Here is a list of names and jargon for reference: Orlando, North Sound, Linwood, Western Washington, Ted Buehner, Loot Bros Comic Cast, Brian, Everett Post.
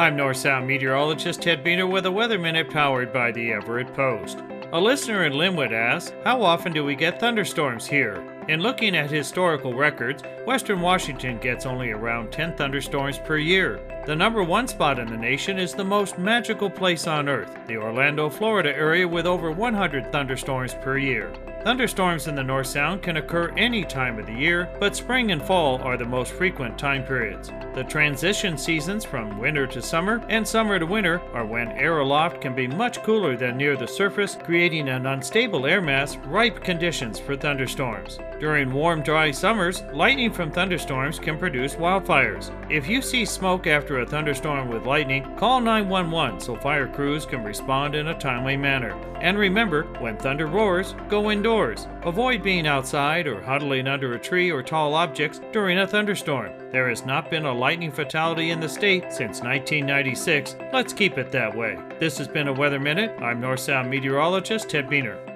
I'm North Sound meteorologist Ted Buehner with a Weather Minute powered by the Everett Post. A listener in Linwood asks, how often do we get thunderstorms here? In looking at historical records, Western Washington gets only around 10 thunderstorms per year. The #1 spot in the nation is the most magical place on earth, the Orlando, Florida area with over 100 thunderstorms per year. Thunderstorms in the North Sound can occur any time of the year, but spring and fall are the most frequent time periods. The transition seasons from winter to summer and summer to winter are when air aloft can be much cooler than near the surface, creating an unstable air mass, ripe conditions for thunderstorms. During warm, dry summers, lightning from thunderstorms can produce wildfires. If you see smoke after a thunderstorm with lightning, call 911 so fire crews can respond in a timely manner. And remember, when thunder roars, go indoors. Avoid being outside or huddling under a tree or tall objects during a thunderstorm. There has not been a lightning fatality in the state since 1996. Let's keep it that way. This has been a Weather Minute. I'm North Sound meteorologist Ted Buehner.